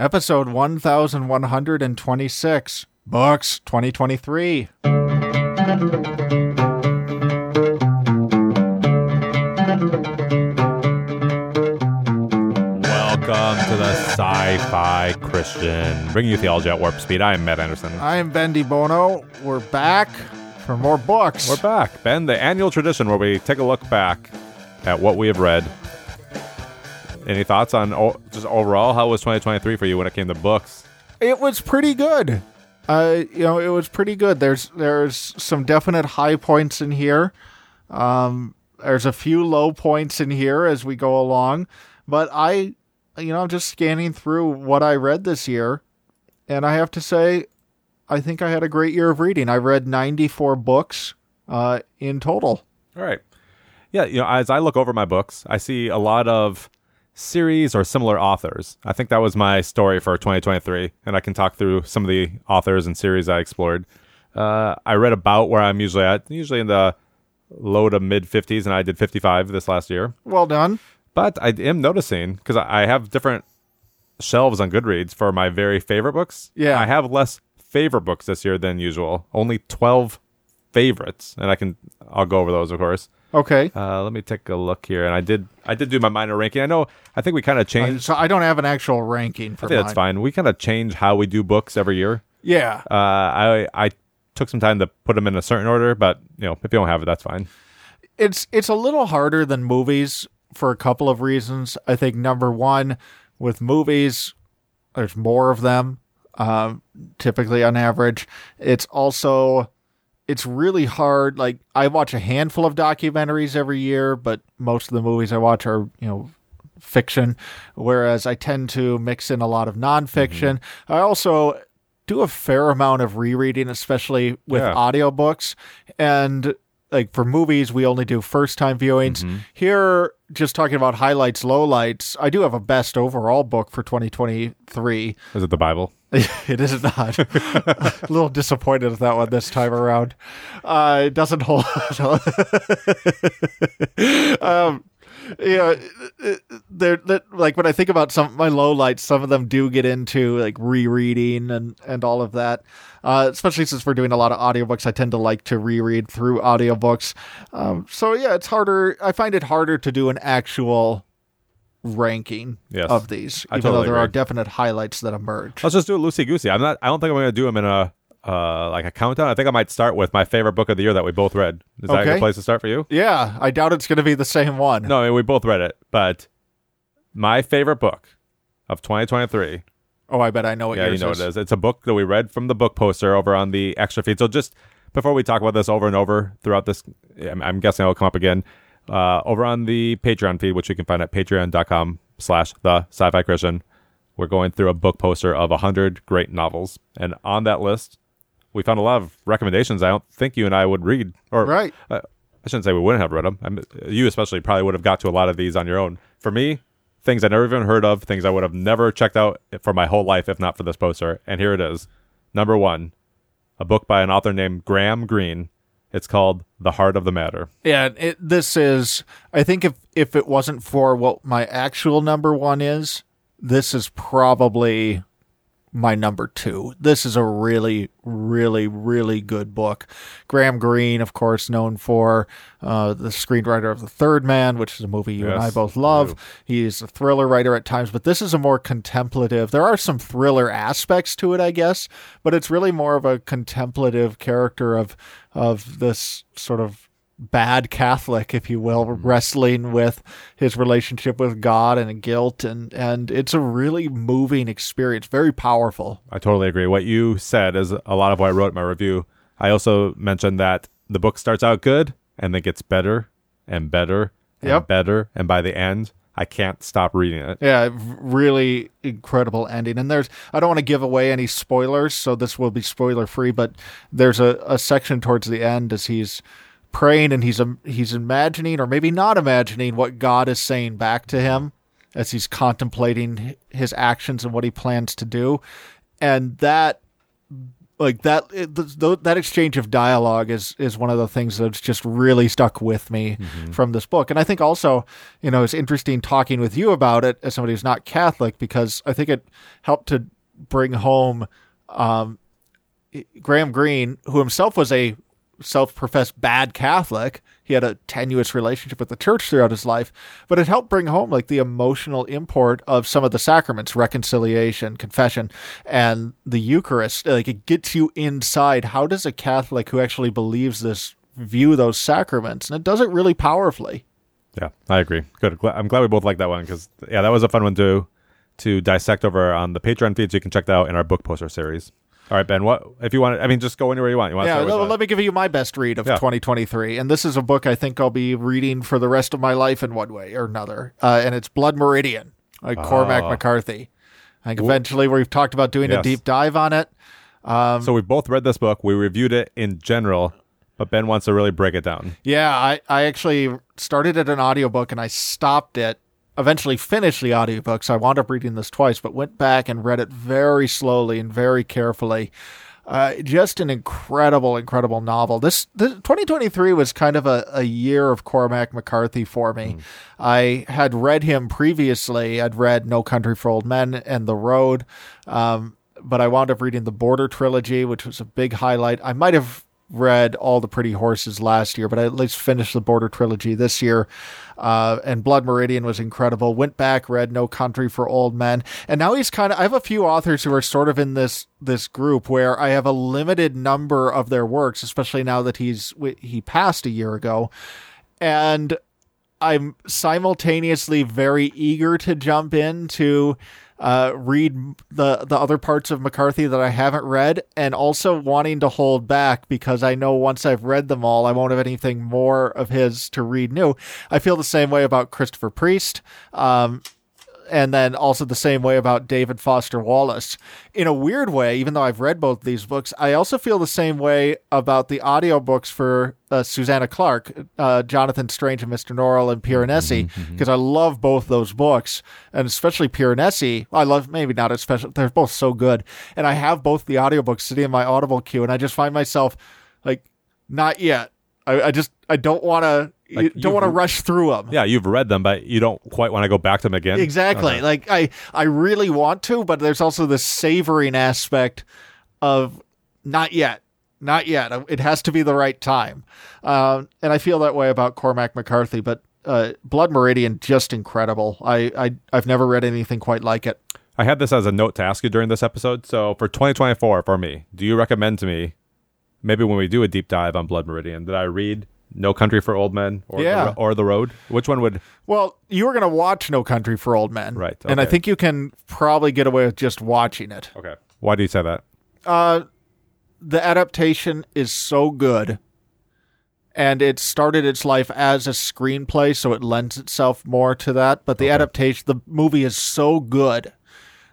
Episode 1126, Books 2023. Welcome to the Sci-Fi Christian, bringing you theology at warp speed. I am Matt Anderson. I am Ben DiBono. We're back for more books. We're back, Ben. The annual tradition where we take a look back at what we have read. Any thoughts on just overall, how was 2023 for you when it came to books? It was pretty good. It was pretty good. There's some definite high points in here. There's a few low points in here as we go along, but I'm just scanning through what I read this year, and I have to say, I think I had a great year of reading. I read 94 books in total. All right. Yeah, as I look over my books, I see a lot of series or similar authors. I think that was my story for 2023, and I can talk through some of the authors and series I explored. I read about where I'm usually at, usually in the low to mid 50s, and I did 55 this last year. Well done. But I am noticing, because I have different shelves on Goodreads for my very favorite books. Yeah. I have less favorite books this year than usual. Only 12 favorites, and I'll go over those, of course. Okay. Let me take a look here. And I did do my minor ranking. I think we kind of changed. So I don't have an actual ranking for mine. That's fine. We kind of change how we do books every year. Yeah. I took some time to put them in a certain order, but if you don't have it, that's fine. It's a little harder than movies for a couple of reasons. I think number one, with movies, there's more of them, typically on average. It's really hard. Like, I watch a handful of documentaries every year, but most of the movies I watch are, fiction, whereas I tend to mix in a lot of nonfiction. Mm-hmm. I also do a fair amount of rereading, especially with audiobooks. And like for movies, we only do first-time viewings. Mm-hmm. Here, just talking about highlights, lowlights, I do have a best overall book for 2023. Is it the Bible? It is not. A little disappointed with that one this time around. It doesn't hold on. They're like, when I think about some of my lowlights, some of them do get into like rereading and all of that. Especially since we're doing a lot of audiobooks, I tend to like to reread through audiobooks. It's harder. I find it harder to do an actual ranking of these, even though there are definite highlights that emerge. Let's just do it loosey-goosey. I don't think I'm going to do them in a like a countdown. I think I might start with my favorite book of the year that we both read. Is that a good place to start for you? Yeah, I doubt it's going to be the same one. No, I mean, we both read it, but my favorite book of 2023. Oh, I bet I know what yours is. Yeah, you know it is. It's a book that we read from the book poster over on the extra feed. So just before we talk about this over and over throughout this, I'm guessing it'll come up again. Over on the Patreon feed, which you can find at patreon.com/thescifichristian, we're going through a book poster of 100 great novels. And on that list, we found a lot of recommendations I don't think you and I would read. Right. I shouldn't say we wouldn't have read them. You especially probably would have got to a lot of these on your own. For me, things I never even heard of, things I would have never checked out for my whole life if not for this poster. And here it is. Number one, a book by an author named Graham Greene. It's called The Heart of the Matter. Yeah, this is, I think if it wasn't for what my actual number one is, this is probably my number two. This is a really, really, really good book. Graham Greene, of course, known for the screenwriter of The Third Man, which is a movie you and I both love. He's a thriller writer at times, but this is a more contemplative. There are some thriller aspects to it, I guess, but it's really more of a contemplative character of this sort of bad Catholic, if you will, wrestling with his relationship with God and guilt. And it's a really moving experience, very powerful. I totally agree. What you said is a lot of what I wrote in my review. I also mentioned that the book starts out good and then gets better and better and better. And by the end, I can't stop reading it. Yeah, really incredible ending. And I don't want to give away any spoilers, so this will be spoiler free, but there's a section towards the end as he's praying and he's imagining, or maybe not imagining, what God is saying back to him as he's contemplating his actions and what he plans to do. And that Like that exchange of dialogue is one of the things that's just really stuck with me mm-hmm. from this book. And I think also, you know, it's interesting talking with you about it as somebody who's not Catholic, because I think it helped to bring home Graham Greene, who himself was a self-professed bad Catholic. He had a tenuous relationship with the church throughout his life, but it helped bring home like the emotional import of some of the sacraments, reconciliation, confession, and the Eucharist. Like it gets you inside. How does a Catholic who actually believes this view those sacraments? And it does it really powerfully. Yeah, I agree. Good. I'm glad we both like that one, because yeah, that was a fun one to dissect over on the Patreon feed, so you can check that out in our book poster series. All right, Ben, what if you want? I mean, just go anywhere you want. Let me give you my best read of 2023. And this is a book I think I'll be reading for the rest of my life in one way or another. And it's Blood Meridian by Cormac McCarthy. I think eventually we've talked about doing a deep dive on it. So we both read this book. We reviewed it in general, but Ben wants to really break it down. Yeah, I actually started at an audiobook and I stopped it. Eventually finished the audiobook, so I wound up reading this twice, but went back and read it very slowly and very carefully. Just an incredible, incredible novel. This 2023 was kind of a year of Cormac McCarthy for me. Mm. I had read him previously. I'd read No Country for Old Men and The Road, but I wound up reading the Border Trilogy, which was a big highlight. I might have read all the Pretty Horses last year, but I at least finished the Border Trilogy this year. And Blood Meridian was incredible. Went back, read No Country for Old Men. And now he's I have a few authors who are sort of in this group where I have a limited number of their works, especially now that he passed a year ago. And I'm simultaneously very eager to jump into read the other parts of McCarthy that I haven't read, and also wanting to hold back because I know once I've read them all, I won't have anything more of his to read new. I feel the same way about Christopher Priest, and then also the same way about David Foster Wallace. In a weird way, even though I've read both these books, I also feel the same way about the audiobooks for Susanna Clark, Jonathan Strange and Mr. Norrell, and Piranesi, because I love both those books, and especially Piranesi. I love, maybe not especially, they're both so good. And I have both the audiobooks sitting in my Audible queue, and I just find myself like, not yet. I don't want to. Like you don't want to rush through them. Yeah, you've read them, but you don't quite want to go back to them again. Exactly. Okay. Like I really want to, but there's also this savoring aspect of not yet. Not yet. It has to be the right time. And I feel that way about Cormac McCarthy, but Blood Meridian, just incredible. I've never read anything quite like it. I had this as a note to ask you during this episode. So for 2024, for me, do you recommend to me, maybe when we do a deep dive on Blood Meridian, that I read No Country for Old Men or The Road? Which one would... Well, you were going to watch No Country for Old Men. Right. Okay. And I think you can probably get away with just watching it. Okay. Why do you say that? The adaptation is so good, and it started its life as a screenplay, so it lends itself more to that. But the adaptation, the movie is so good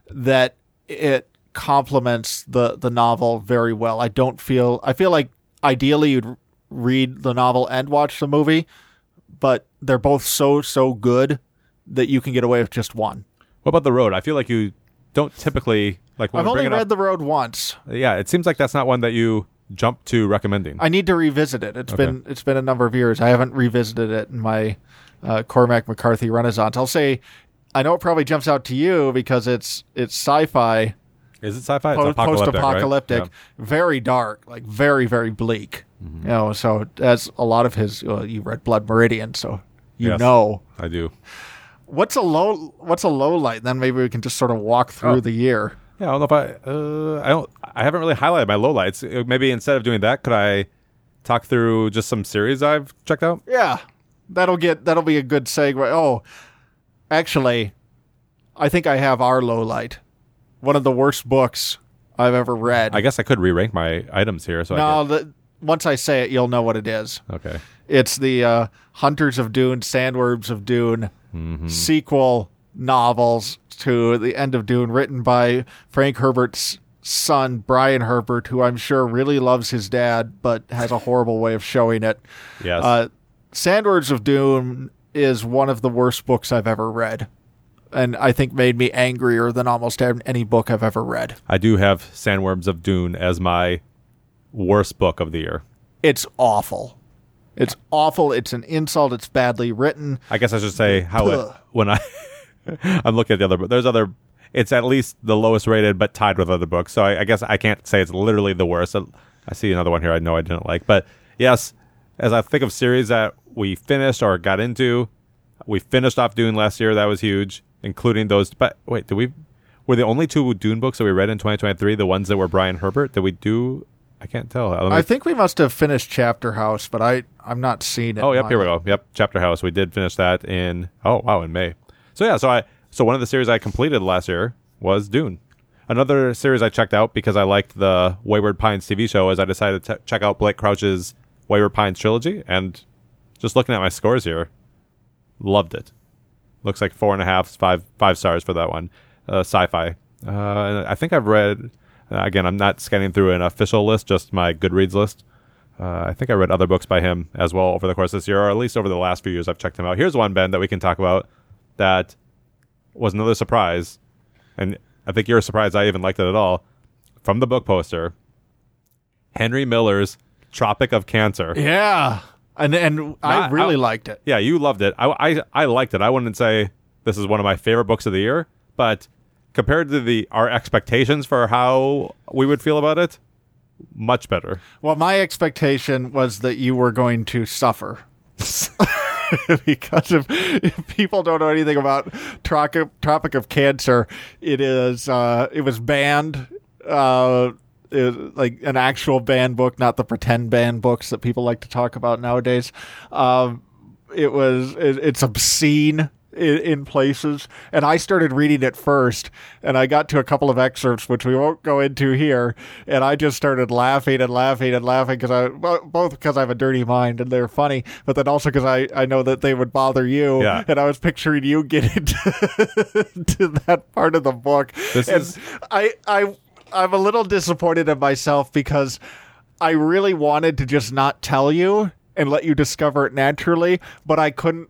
that it complements the novel very well. I feel like ideally you'd read the novel and watch the movie, but they're both so, so good that you can get away with just one. What about The Road? I feel like you don't typically... I've only read The Road once. Yeah, it seems like that's not one that you jump to recommending. I need to revisit it. It's been a number of years. I haven't revisited it in my Cormac McCarthy renaissance. I'll say, I know it probably jumps out to you because it's sci-fi. Is it sci-fi? It's post-apocalyptic, right? Yeah. Very dark, like very, very bleak. Mm-hmm. You know, so as a lot of his, you read Blood Meridian, so you know. I do. What's a low light? Then maybe we can just sort of walk through the year. Yeah, I don't know if I haven't really highlighted my lowlights. Maybe instead of doing that, could I talk through just some series I've checked out? Yeah, that'll be a good segue. Oh, actually, I think I have our lowlight. One of the worst books I've ever read. I guess I could re-rank my items here. Once I say it, you'll know what it is. Okay, it's the Hunters of Dune, Sandworms of Dune sequel novels to The End of Dune, written by Frank Herbert's son, Brian Herbert, who I'm sure really loves his dad, but has a horrible way of showing it. Yes. Sandworms of Dune is one of the worst books I've ever read. and I think made me angrier than almost any book I've ever read. I do have Sandworms of Dune as my worst book of the year. It's awful. It's awful. It's an insult. It's badly written. I guess I should say how it, when I I'm looking at the other book. There's other. It's at least the lowest rated, but tied with other books. So I guess I can't say it's literally the worst. I see another one here I know I didn't like, but yes, as I think of series that we finished or got into, we finished off Dune last year. That was huge, including those. But wait, were the only two Dune books that we read in 2023 the ones that were Brian Herbert? Did we do? I can't tell. I think we must have finished Chapter House, but I'm not seeing it. Oh, yep, here we go. Yep, Chapter House. We did finish that in May. So yeah, so one of the series I completed last year was Dune. Another series I checked out because I liked the Wayward Pines TV show is I decided to check out Blake Crouch's Wayward Pines trilogy, and just looking at my scores here, loved it. Looks like 4.5, five stars for that one. Sci-fi. I think I've read. Again, I'm not scanning through an official list, just my Goodreads list. I think I read other books by him as well over the course of this year, or at least over the last few years I've checked him out. Here's one, Ben, that we can talk about that was another surprise. And I think you're surprised I even liked it at all. From the book poster, Henry Miller's Tropic of Cancer. Yeah. And I really liked it. Yeah, you loved it. I liked it. I wouldn't say this is one of my favorite books of the year, but compared to our expectations for how we would feel about it, much better. Well, my expectation was that you were going to suffer because if people don't know anything about Tropic of Cancer, it was banned. It was like an actual banned book, not the pretend banned books that people like to talk about nowadays. It's obscene in places, and I started reading it first, and I got to a couple of excerpts which we won't go into here, and I just started laughing because both because I have a dirty mind and they're funny, but then also because I know that they would bother you. Yeah. And I was picturing you getting to that part of the book. I'm a little disappointed in myself because I really wanted to just not tell you and let you discover it naturally, but I couldn't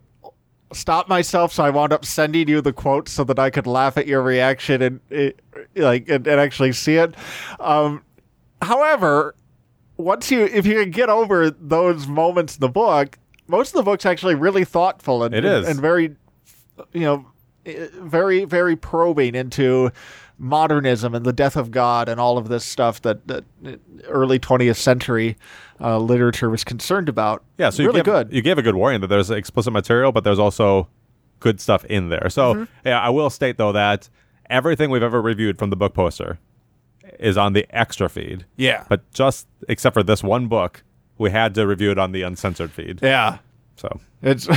stop myself, so I wound up sending you the quote so that I could laugh at your reaction and actually see it. However, if you can get over those moments in the book, most of the book's actually really thoughtful and very, very, very probing into modernism and the death of God and all of this stuff that early 20th century literature was concerned about. Yeah, so really good. You gave a good warning that there's explicit material, but there's also good stuff in there. So yeah, I will state though that everything we've ever reviewed from the book poster is on the extra feed. Yeah, but just except for this one book, we had to review it on the uncensored feed. Yeah, so it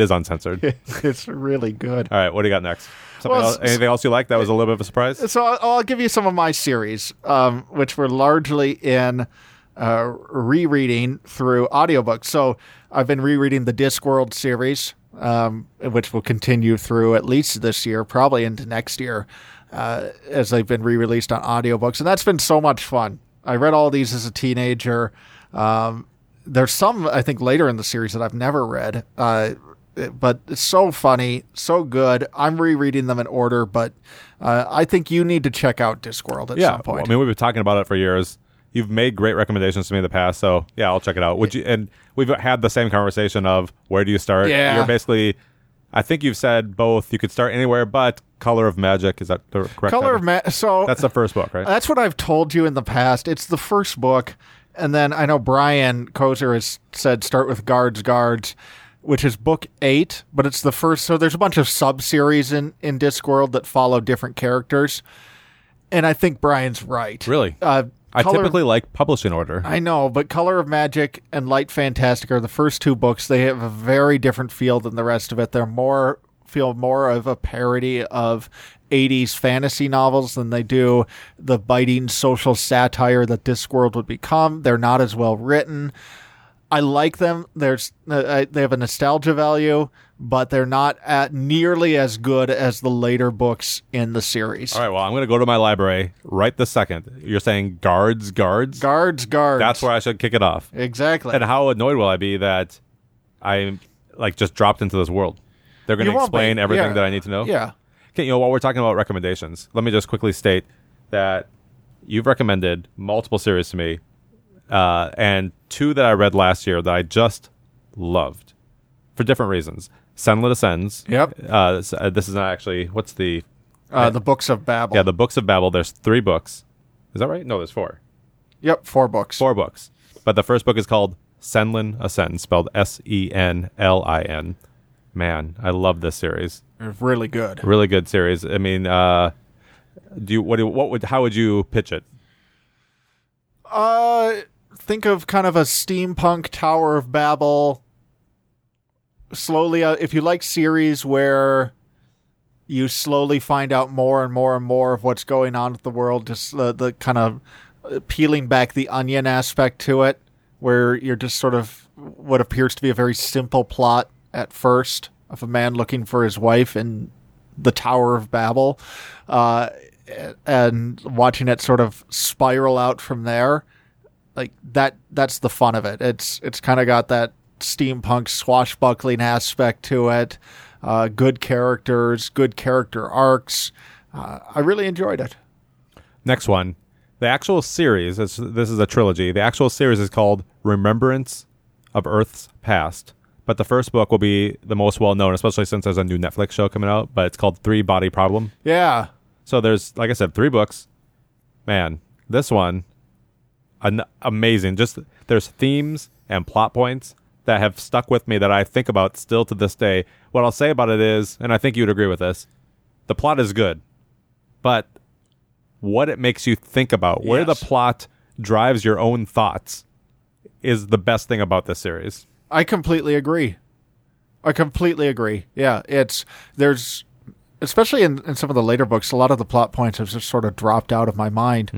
is uncensored. It's really good. All right, what do you got next? Anything else you like? That was a little bit of a surprise. So I'll give you some of my series, which were largely in rereading through audiobooks. So I've been rereading the Discworld series, which will continue through at least this year, probably into next year, as they've been re-released on audiobooks. And that's been so much fun. I read all these as a teenager. There's some, I think, later in the series that I've never read, but it's so funny, so good. I'm rereading them in order, but I think you need to check out Discworld at some point. Well, I mean, we've been talking about it for years. You've made great recommendations to me in the past, so yeah, I'll check it out. And we've had the same conversation of where do you start? Yeah. You're basically, I think you've said both. You could start anywhere, but Color of Magic, is that the correct? So that's the first book, right? That's what I've told you in the past. It's the first book, and then I know Brian Kozer has said start with Guards, which is book 8, but it's the first. So there's a bunch of sub-series in Discworld that follow different characters. And I think Brian's right. Really? I typically like publishing order. I know, but Color of Magic and Light Fantastic are the first two books. They have a very different feel than the rest of it. They're more of a parody of 80s fantasy novels than they do the biting social satire that Discworld would become. They're not as well written. I like them. They have a nostalgia value, but they're not nearly as good as the later books in the series. All right, well, I'm going to go to my library right this second. You're saying Guards? That's where I should kick it off. Exactly. And how annoyed will I be that I'm just dropped into this world? They're going to explain everything that I need to know? Yeah. you know, while we're talking about recommendations, let me just quickly state that you've recommended multiple series to me, and two that I read last year that I just loved for different reasons. Senlin Ascends. Yep. This is not actually, what's the... the Books of Babel. Yeah, the Books of Babel. There's 3 books. Is that right? No, there's 4. Yep, 4 books. 4 books. But the first book is called Senlin Ascends, spelled S-E-N-L-I-N. Man, I love this series. It's really good. Really good series. I mean, how would you pitch it? Think of kind of a steampunk Tower of Babel. Slowly, if you like series where you slowly find out more and more and more of what's going on with the world, just the kind of peeling back the onion aspect to it, where you're just sort of what appears to be a very simple plot at first of a man looking for his wife in the Tower of Babel, and watching it sort of spiral out from there. Like that's the fun of it. It's kind of got that steampunk swashbuckling aspect to it. Good characters, good character arcs. I really enjoyed it. Next one. The actual series, this is a trilogy. The actual series is called Remembrance of Earth's Past. But the first book will be the most well-known, especially since there's a new Netflix show coming out. But it's called Three Body Problem. Yeah. So there's, like I said, 3 books. Man, this one, amazing. Just there's themes and plot points that have stuck with me that I think about still to this day. What I'll say about it is, and I think you'd agree with this, the plot is good, but what it makes you think about, where the plot drives your own thoughts, is the best thing about this series. I completely agree. Yeah, there's, especially in some of the later books, a lot of the plot points have just sort of dropped out of my mind,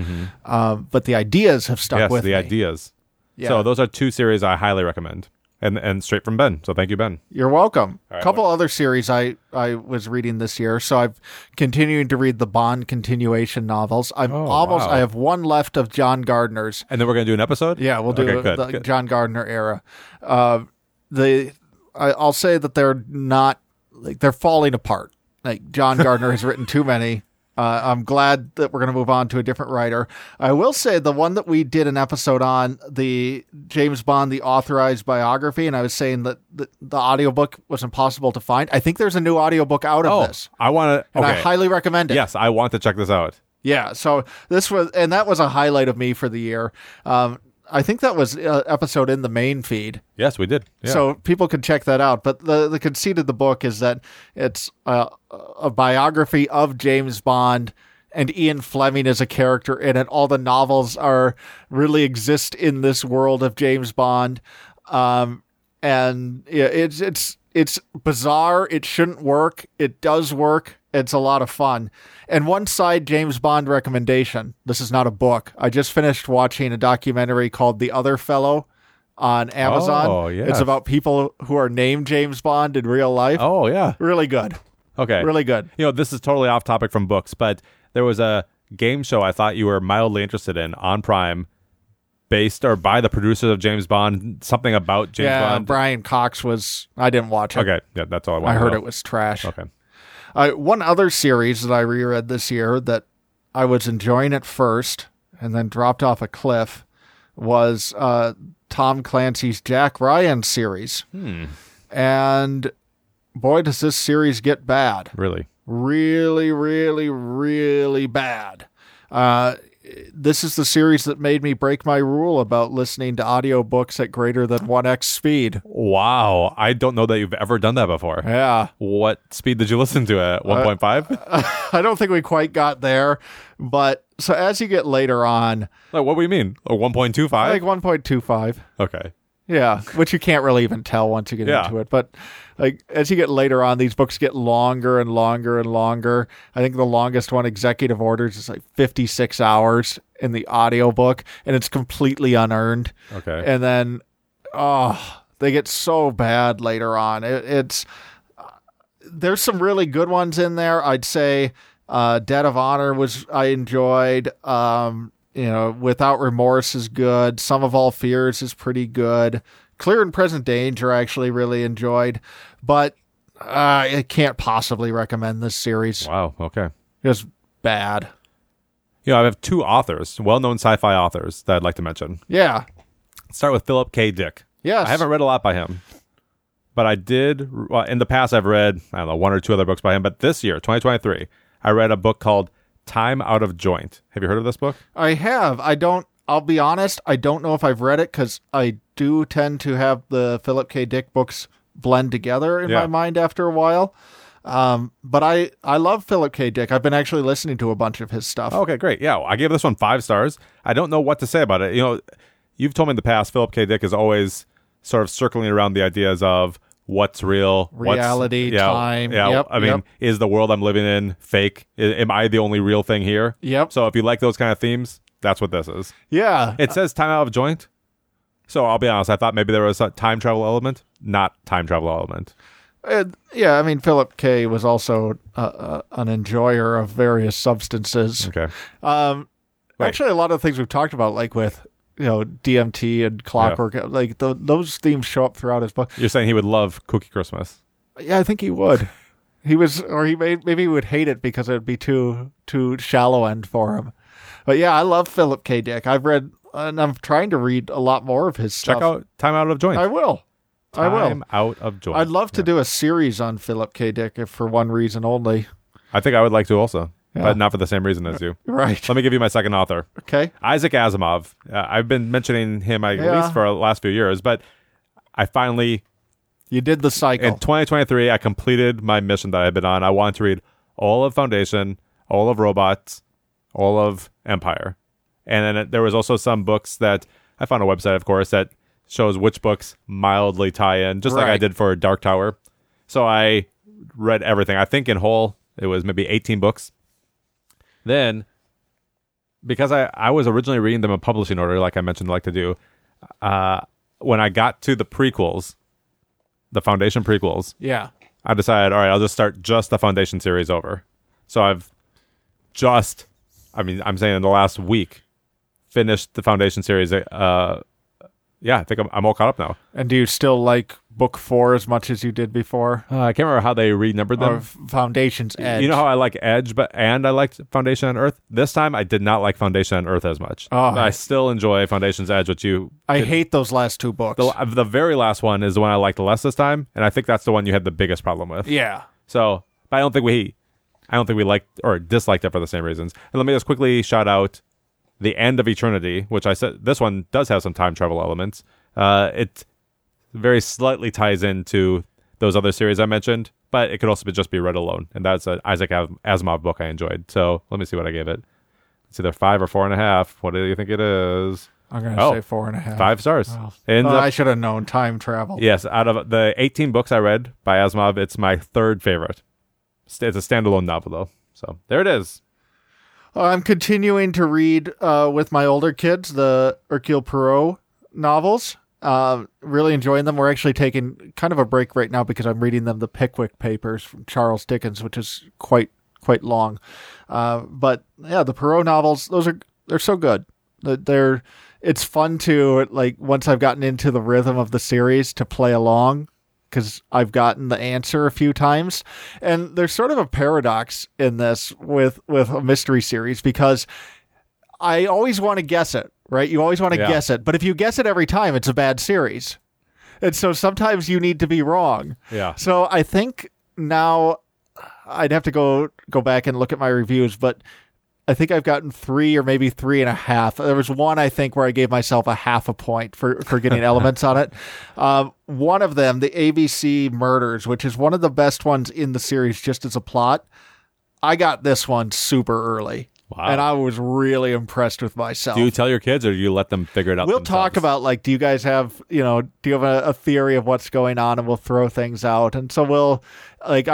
but the ideas have stuck with me. Yes, the ideas. Yeah. So those are 2 series I highly recommend. And straight from Ben. So thank you, Ben. You're welcome. Right, a couple other series I was reading this year. So I'm continuing to read the Bond continuation novels. I have one left of John Gardner's. And then we're going to do an episode? Yeah, we'll do the John Gardner era. I'll say that they're not, like, they're falling apart. Like, John Gardner has written too many. I'm glad that we're going to move on to a different writer. I will say the one that we did an episode on, the James Bond, the authorized biography, and I was saying that the audiobook was impossible to find. I think there's a new audiobook out of this. I want to, and I highly recommend it. Yes, I want to check this out. Yeah, so that was a highlight of me for the year. I think that was an episode in the main feed. Yes, we did. Yeah. So people can check that out. But the conceit of the book is that it's a biography of James Bond, and Ian Fleming is a character in it. All the novels really exist in this world of James Bond. And yeah, it's bizarre. It shouldn't work. It does work. It's a lot of fun. And one side James Bond recommendation. This is not a book. I just finished watching a documentary called The Other Fellow on Amazon. Oh, yeah. It's about people who are named James Bond in real life. Oh, yeah. Really good. Okay. Really good. You know, this is totally off topic from books, but there was a game show I thought you were mildly interested in on Prime, based or by the producers of James Bond, something about James Bond. Yeah, Brian Cox was... I didn't watch it. Okay. Yeah, that's all I wanted. I heard it was trash. Okay. One other series that I reread this year that I was enjoying at first and then dropped off a cliff was Tom Clancy's Jack Ryan series. And boy, does this series get bad. Really? Really, really, really bad. This is the series that made me break my rule about listening to audiobooks at greater than 1x speed. Wow. I don't know that you've ever done that before. Yeah. What speed did you listen to at? 1.5? I don't think we quite got there. But so as you get later on... Like, what do you mean? 1.25? Like 1.25. Okay. Yeah, which you can't really even tell once you get into it. But like as you get later on, these books get longer and longer and longer. I think the longest one, Executive Orders, is like 56 hours in the audiobook, and it's completely unearned. Okay. And then, they get so bad later on. There's some really good ones in there. I'd say Debt of Honor I enjoyed. Without Remorse is good. Sum of All Fears is pretty good. Clear and Present Danger I actually really enjoyed. But I can't possibly recommend this series. Wow, okay. It's bad. You know, I have two authors, well-known sci-fi authors, that I'd like to mention. Yeah. Let's start with Philip K. Dick. Yes. I haven't read a lot by him, but I did. Well, in the past, I've read, I don't know, one or two other books by him, but this year, 2023, I read a book called Time Out of Joint. Have you heard of this book? I have. I'll be honest, I don't know if I've read it, because I do tend to have the Philip K. Dick books blend together in my mind after a while. But I love Philip K. Dick. I've been actually listening to a bunch of his stuff. Okay, great. Yeah, I gave this one 5 stars. I don't know what to say about it. You know, you've told me in the past, Philip K. Dick is always sort of circling around the ideas of what's real, reality, time. Yeah, yep, I mean, is the world I'm living in fake? Am I the only real thing here? Yep. So if you like those kind of themes, that's what this is. Yeah. It says Time Out of Joint. So I'll be honest, I thought maybe there was a time travel element. Not time travel element. Yeah, I mean, Philip K. was also an enjoyer of various substances. Okay. Actually, a lot of the things we've talked about, like with, you know, DMT and clockwork, like those themes show up throughout his book. You're saying he would love Cookie Christmas? Yeah, I think he would. Maybe he would hate it because it would be too shallow end for him. But yeah, I love Philip K. Dick. I've read, and I'm trying to read a lot more of his stuff. Check out Time Out of Joint. I will. Time Out of Joint. I'd love to do a series on Philip K. Dick, if for one reason only. I think I would like to also, but not for the same reason as you. Right. Let me give you my second author. Okay. Isaac Asimov. I've been mentioning him at least for the last few years, but I finally... You did the cycle. In 2023, I completed my mission that I've been on. I wanted to read all of Foundation, all of Robots, all of Empire. And then there was also some books that I found a website, of course, that shows which books mildly tie in, just like I did for Dark Tower. So I read everything. I think in whole, it was maybe 18 books. Then, because I was originally reading them in publishing order, like I mentioned I like to do, when I got to the prequels, the Foundation prequels, I decided, all right, I'll just start just the Foundation series over. So I've just, I'm saying in the last week, finished the Foundation series, yeah, I think I'm all caught up now. And do you still like book 4 as much as you did before? I can't remember how they renumbered them. Or Foundation's Edge. You know how I like Edge, and I liked Foundation on Earth? This time, I did not like Foundation on Earth as much. Oh, I still enjoy Foundation's Edge, which you... I hate those last two books. The very last one is the one I liked less this time, and I think that's the one you had the biggest problem with. Yeah. So, but I don't think we liked or disliked it for the same reasons. And let me just quickly shout out The End of Eternity, which I said this one does have some time travel elements. It very slightly ties into those other series I mentioned, but it could also just be read alone. And that's an Isaac Asimov book I enjoyed. So let me see what I gave it. It's either 5 or 4.5. What do you think it is? I'm going to say 4.5. 5 stars. Oh. I should have known time travel. Yes. Out of the 18 books I read by Asimov, it's my third favorite. It's a standalone novel, though. So there it is. I'm continuing to read with my older kids the Hercule Poirot novels. Really enjoying them. We're actually taking kind of a break right now because I'm reading them the Pickwick Papers from Charles Dickens, which is quite long. But yeah, the Poirot novels, they're so good. It's fun to, like, once I've gotten into the rhythm of the series, to play along, because I've gotten the answer a few times. And there's sort of a paradox in this with a mystery series, because I always want to guess it, right? You always want to guess it. But if you guess it every time, it's a bad series. And so sometimes you need to be wrong. Yeah. So I think now I'd have to go back and look at my reviews, but I think I've gotten 3 or maybe 3.5. There was one, I think, where I gave myself a half a point for getting elements on it. One of them, the ABC Murders, which is one of the best ones in the series just as a plot. I got this one super early. Wow. And I was really impressed with myself. Do you tell your kids, or do you let them figure it out themselves? We'll talk about, like, do you guys have, you know, do you have a theory of what's going on, and we'll throw things out. And so we'll, like,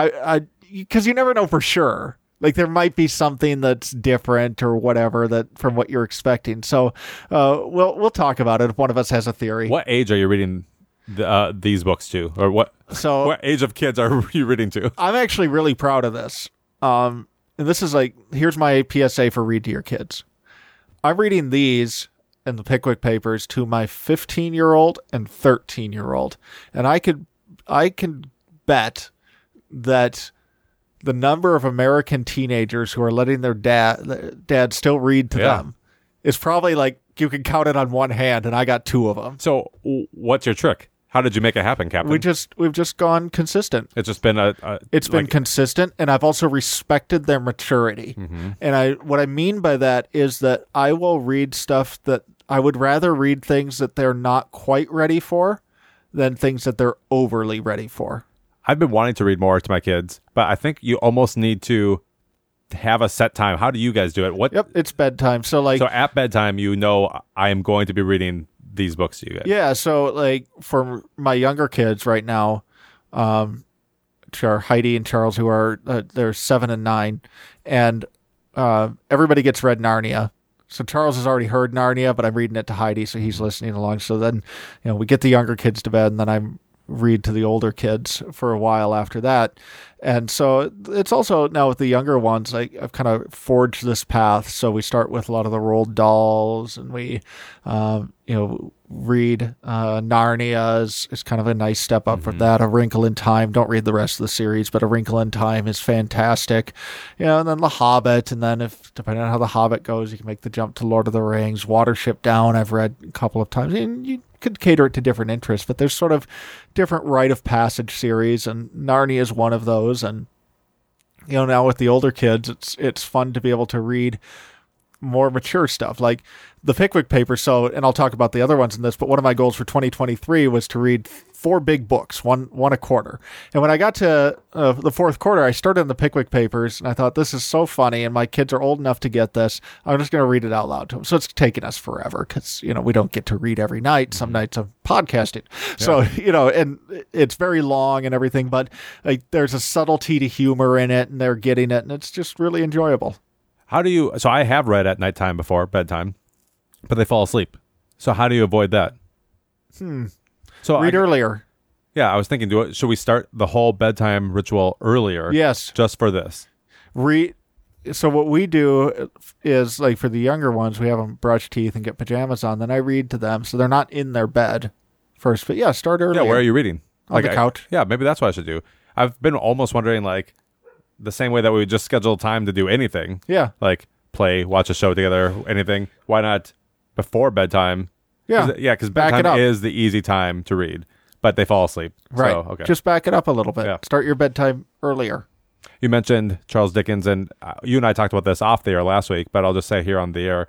because you never know for sure. Like, there might be something that's different or whatever that from what you're expecting. So we'll talk about it if one of us has a theory. What age are you reading these books to? Or what age of kids are you reading to? I'm actually really proud of this. And this is like, here's my PSA for read to your kids. I'm reading these and the Pickwick Papers to my 15-year-old and 13-year-old. And I can bet that the number of American teenagers who are letting their dad still read to them is probably like, you can count it on one hand, and I got two of them. So what's your trick? How did you make it happen, Captain? We've just gone consistent. It's just been been consistent, and I've also respected their maturity. Mm-hmm. And what I mean by that is that I will read stuff that I would rather read things that they're not quite ready for than things that they're overly ready for. I've been wanting to read more to my kids, but I think you almost need to have a set time. How do you guys do it? Yep, it's bedtime. So at bedtime, you know, I am going to be reading these books to you guys. Yeah, so like for my younger kids right now, which are Heidi and Charles, who are they're 7 and 9, and everybody gets read Narnia. So Charles has already heard Narnia, but I'm reading it to Heidi, so he's listening along. So then, you know, we get the younger kids to bed, and then I read to the older kids for a while after that. And so it's also now with the younger ones, I've kind of forged this path. So we start with a lot of the Roald Dahls, and we, read Narnia is kind of a nice step up from that. A Wrinkle in Time. Don't read the rest of the series, but A Wrinkle in Time is fantastic. You know, and then The Hobbit. And then depending on how The Hobbit goes, you can make the jump to Lord of the Rings. Watership Down, I've read a couple of times. And you could cater it to different interests, but there's sort of different rite of passage series, and Narnia is one of those. And, you know, now with the older kids, it's fun to be able to read more mature stuff like the Pickwick Papers. So, and I'll talk about the other ones in this, but one of my goals for 2023 was to read 4 big books, one a quarter. And when I got to the fourth quarter, I started in the Pickwick Papers, and I thought, this is so funny, and my kids are old enough to get this. I'm just going to read it out loud to them. So it's taken us forever because, you know, we don't get to read every night. Some nights I'm podcasting. Yeah. So, you know, and it's very long and everything, but like there's a subtlety to humor in it, and they're getting it, and it's just really enjoyable. So I have read at nighttime before bedtime, but they fall asleep. So how do you avoid that? So read earlier. Yeah, I was thinking, should we start the whole bedtime ritual earlier? Yes. Just for this. So what we do is, like for the younger ones, we have them brush teeth and get pajamas on. Then I read to them, so they're not in their bed first. But yeah, start earlier. Yeah, where are you reading? On the couch. Yeah, maybe that's what I should do. I've been almost wondering, like, the same way that we would just schedule time to do anything. Yeah. Like play, watch a show together, anything. Why not before bedtime? Yeah. Because bedtime is the easy time to read, but they fall asleep. Right. So, okay. Just back it up a little bit. Yeah. Start your bedtime earlier. You mentioned Charles Dickens, and you and I talked about this off the air last week, but I'll just say here on the air,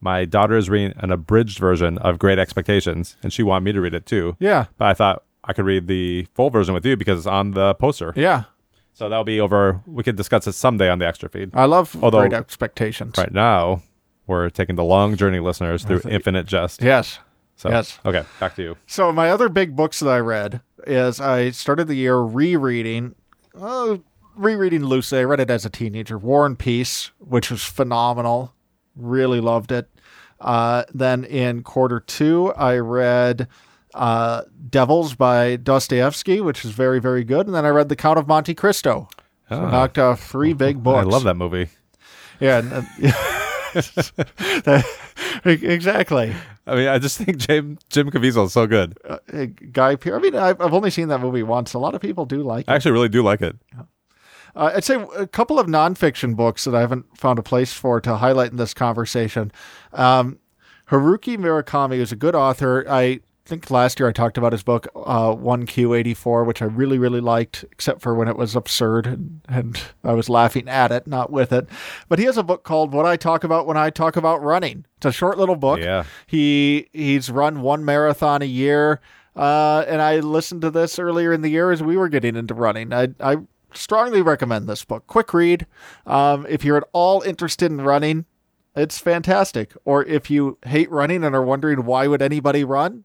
my daughter is reading an abridged version of Great Expectations, and she wanted me to read it too. Yeah. But I thought I could read the full version with you because it's on the poster. Yeah. So that'll be over. We could discuss it someday on the extra feed. I love Great Expectations. Right now, we're taking the long journey, listeners, through Infinite Jest. Yes. So, yes. Okay, back to you. So my other big books that I read is I started the year rereading loosely. I read it as a teenager. War and Peace, which was phenomenal. Really loved it. Then in quarter 2, I read Devils by Dostoevsky, which is very, very good. And then I read The Count of Monte Cristo. So knocked off 3 big books. I love that movie. Yeah. Exactly. I mean, I just think Jim Caviezel is so good. Guy Pearce. I mean, I've only seen that movie once. A lot of people do like it. I actually really do like it. Yeah. I'd say a couple of nonfiction books that I haven't found a place for to highlight in this conversation. Haruki Murakami is a good author. I think last year I talked about his book 1Q84, which I really, really liked, except for when it was absurd and I was laughing at it, not with it. But he has a book called What I Talk About When I Talk About Running. It's a short little book. Yeah. He's run 1 marathon a year. And I listened to this earlier in the year as we were getting into running. I strongly recommend this book. Quick read. If you're at all interested in running, it's fantastic. Or if you hate running and are wondering why would anybody run,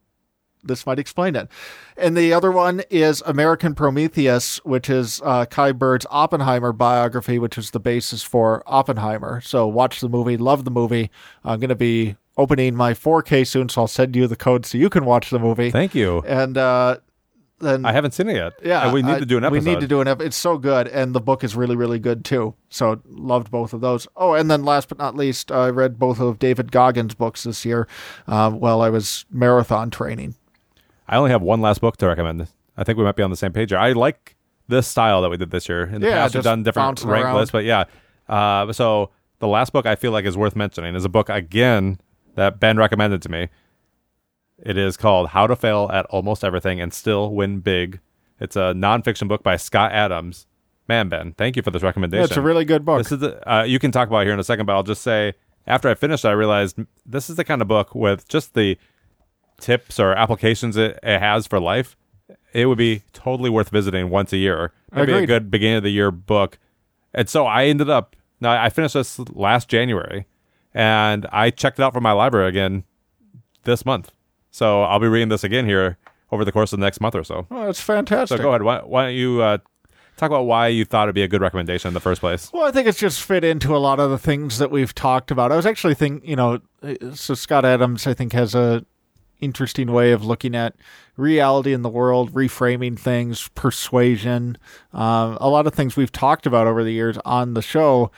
this might explain it. And the other one is American Prometheus, which is Kai Bird's Oppenheimer biography, which is the basis for Oppenheimer. So watch the movie, love the movie. I'm going to be opening my 4K soon, so I'll send you the code so you can watch the movie. Thank you. And then I haven't seen it yet. Yeah, we need to do an episode. We need to do an episode. It's so good, and the book is really, really good too. So loved both of those. Oh, and then last but not least, I read both of David Goggins' books this year while I was marathon training. I only have one last book to recommend. I think we might be on the same page here. I like this style that we did this year. In the past, we've done different rank lists, but yeah. So the last book I feel like is worth mentioning is a book, again, that Ben recommended to me. It is called How to Fail at Almost Everything and Still Win Big. It's a nonfiction book by Scott Adams. Man, Ben, thank you for this recommendation. Yeah, it's a really good book. This is the, you can talk about it here in a second, but I'll just say, after I finished it, I realized this is the kind of book with just the tips or applications it has for life. It would be totally worth visiting once a year. That'd be a good beginning of the year book. And so I ended up, now I finished this last January, and I checked it out from my library again this month. So I'll be reading this again here over the course of the next month or so. Oh, that's fantastic. So go ahead. Why don't you talk about why you thought it'd be a good recommendation in the first place? Well, I think it's just fit into a lot of the things that we've talked about. I was actually thinking, so Scott Adams, I think, has a interesting way of looking at reality in the world, reframing things, persuasion, a lot of things we've talked about over the years on the show,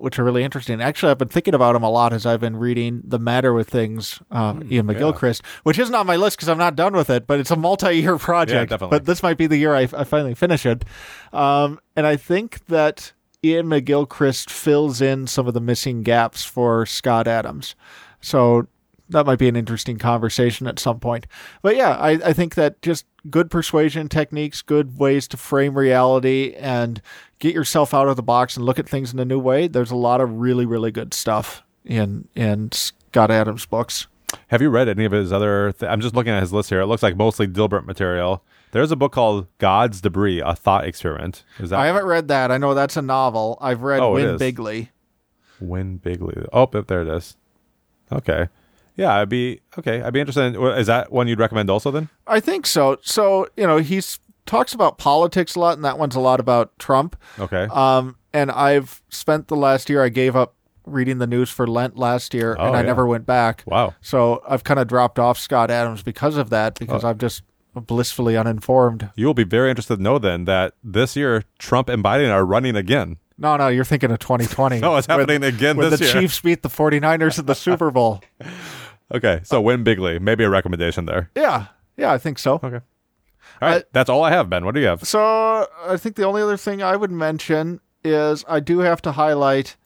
which are really interesting. Actually, I've been thinking about him a lot as I've been reading The Matter with Things, Ian McGilchrist, which isn't on my list because I'm not done with it, but it's a multi-year project. Yeah, but this might be the year I finally finish it. And I think that Ian McGilchrist fills in some of the missing gaps for Scott Adams. So that might be an interesting conversation at some point. But yeah, I think that just good persuasion techniques, good ways to frame reality and get yourself out of the box and look at things in a new way. There's a lot of really, really good stuff in Scott Adams' books. Have you read any of his other... I'm just looking at his list here. It looks like mostly Dilbert material. There's a book called God's Debris, A Thought Experiment. Is that... I haven't read that. I know that's a novel. I've read Win Bigley. Win Bigley. Oh, there it is. Okay. Yeah, I'd be interested in, is that one you'd recommend also then? I think so. So, he talks about politics a lot, and that one's a lot about Trump. Okay. And I've spent the last year, I gave up reading the news for Lent last year, and I never went back. Wow. So I've kind of dropped off Scott Adams because of that, because I'm just blissfully uninformed. You'll be very interested to know then that this year, Trump and Biden are running again. No, you're thinking of 2020. No, it's happening again this year. The Chiefs beat the 49ers in the Super Bowl. Okay, so Win Bigley, maybe a recommendation there. Yeah, I think so. Okay. All right, that's all I have, Ben. What do you have? So I think the only other thing I would mention is I do have to highlight,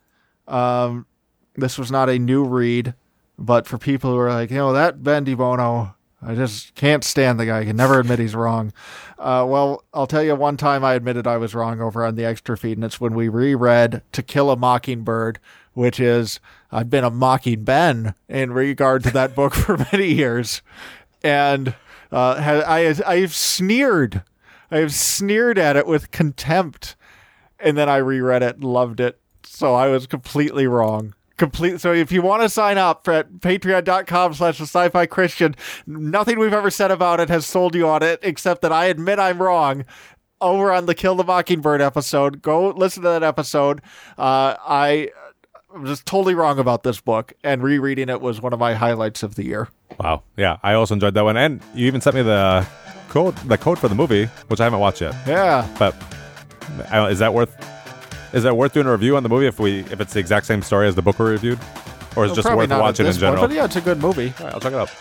this was not a new read, but for people who are like, that Ben DiBono, I just can't stand the guy. I can never admit he's wrong. Well, I'll tell you one time I admitted I was wrong over on the extra feed, and it's when we reread To Kill a Mockingbird, which is, I've been a mocking Ben in regard to that book for many years. And I have sneered at it with contempt. And then I reread it and loved it. So I was completely wrong. So if you want to sign up at patreon.com/thescifichristian, nothing we've ever said about it has sold you on it, except that I admit I'm wrong. Over on the Kill the Mockingbird episode, go listen to that episode. I'm just totally wrong about this book, and rereading it was one of my highlights of the year. Wow. Yeah, I also enjoyed that one. And you even sent me the code for the movie, which I haven't watched yet. Yeah. But is that worth doing a review on the movie if it's the exact same story as the book we reviewed? Or is it just worth watching in general? But yeah, it's a good movie. All right, I'll check it out.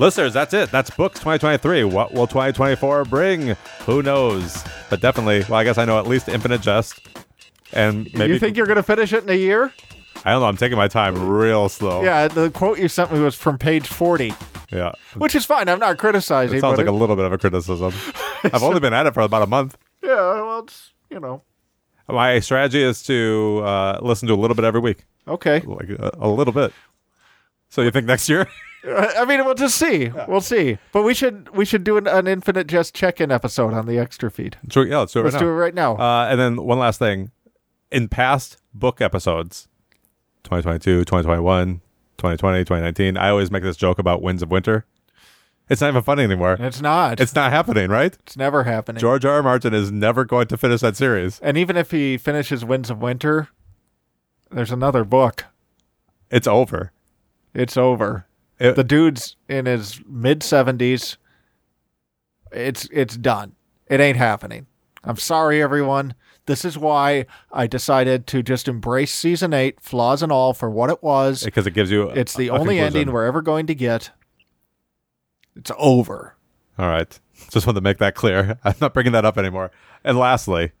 Listeners, that's it. That's Books 2023. What will 2024 bring? Who knows? But definitely, I guess I know at least Infinite Jest. And maybe you think you're going to finish it in a year? I don't know. I'm taking my time real slow. Yeah, the quote you sent me was from page 40. Yeah. Which is fine. I'm not criticizing. It sounds like a little bit of a criticism. I've only been at it for about a month. Yeah, well, it's. My strategy is to listen to a little bit every week. Okay. Like a little bit. So you think next year? I mean, we'll just see. Yeah. We'll see. But we should do an Infinite Jest check-in episode on the extra feed. So, yeah, let's do it right now. And then one last thing. In past book episodes, 2022, 2021, 2020, 2019, I always make this joke about Winds of Winter. It's not even funny anymore. It's not happening, right? It's never happening. George R. R. Martin is never going to finish that series. And even if he finishes Winds of Winter, there's another book. It's over. It's over. The dude's in his mid-70s. It's done. It ain't happening. I'm sorry, everyone. This is why I decided to just embrace Season 8, flaws and all, for what it was. Because it gives you It's the only conclusion. Ending we're ever going to get. It's over. All right. Just wanted to make that clear. I'm not bringing that up anymore. And lastly,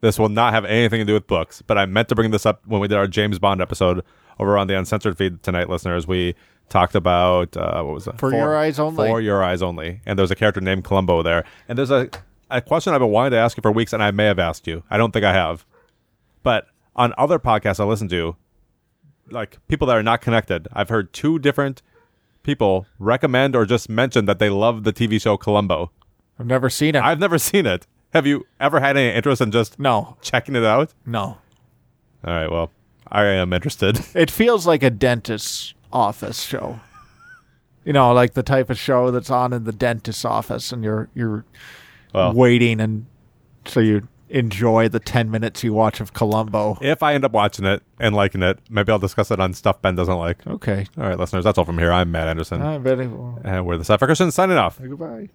this will not have anything to do with books, but I meant to bring this up when we did our James Bond episode over on the Uncensored feed tonight, listeners. We talked about, what was that? For Your Eyes Only. For Your Eyes Only. And there's a character named Columbo there. And there's a question I've been wanting to ask you for weeks, and I may have asked you. I don't think I have. But on other podcasts I listen to, like people that are not connected, I've heard two different people recommend or just mention that they love the TV show Columbo. I've never seen it. Have you ever had any interest in just checking it out? No. All right, well, I am interested. It feels like a dentist's office show. You know, like the type of show that's on in the dentist's office, and you're waiting, and so you enjoy the 10 minutes you watch of Columbo. If I end up watching it and liking it, maybe I'll discuss it on Stuff Ben Doesn't Like. Okay. All right, listeners, that's all from here. I'm Matt Anderson. I'm Benny. And we're the Cypher Christians signing off. Goodbye.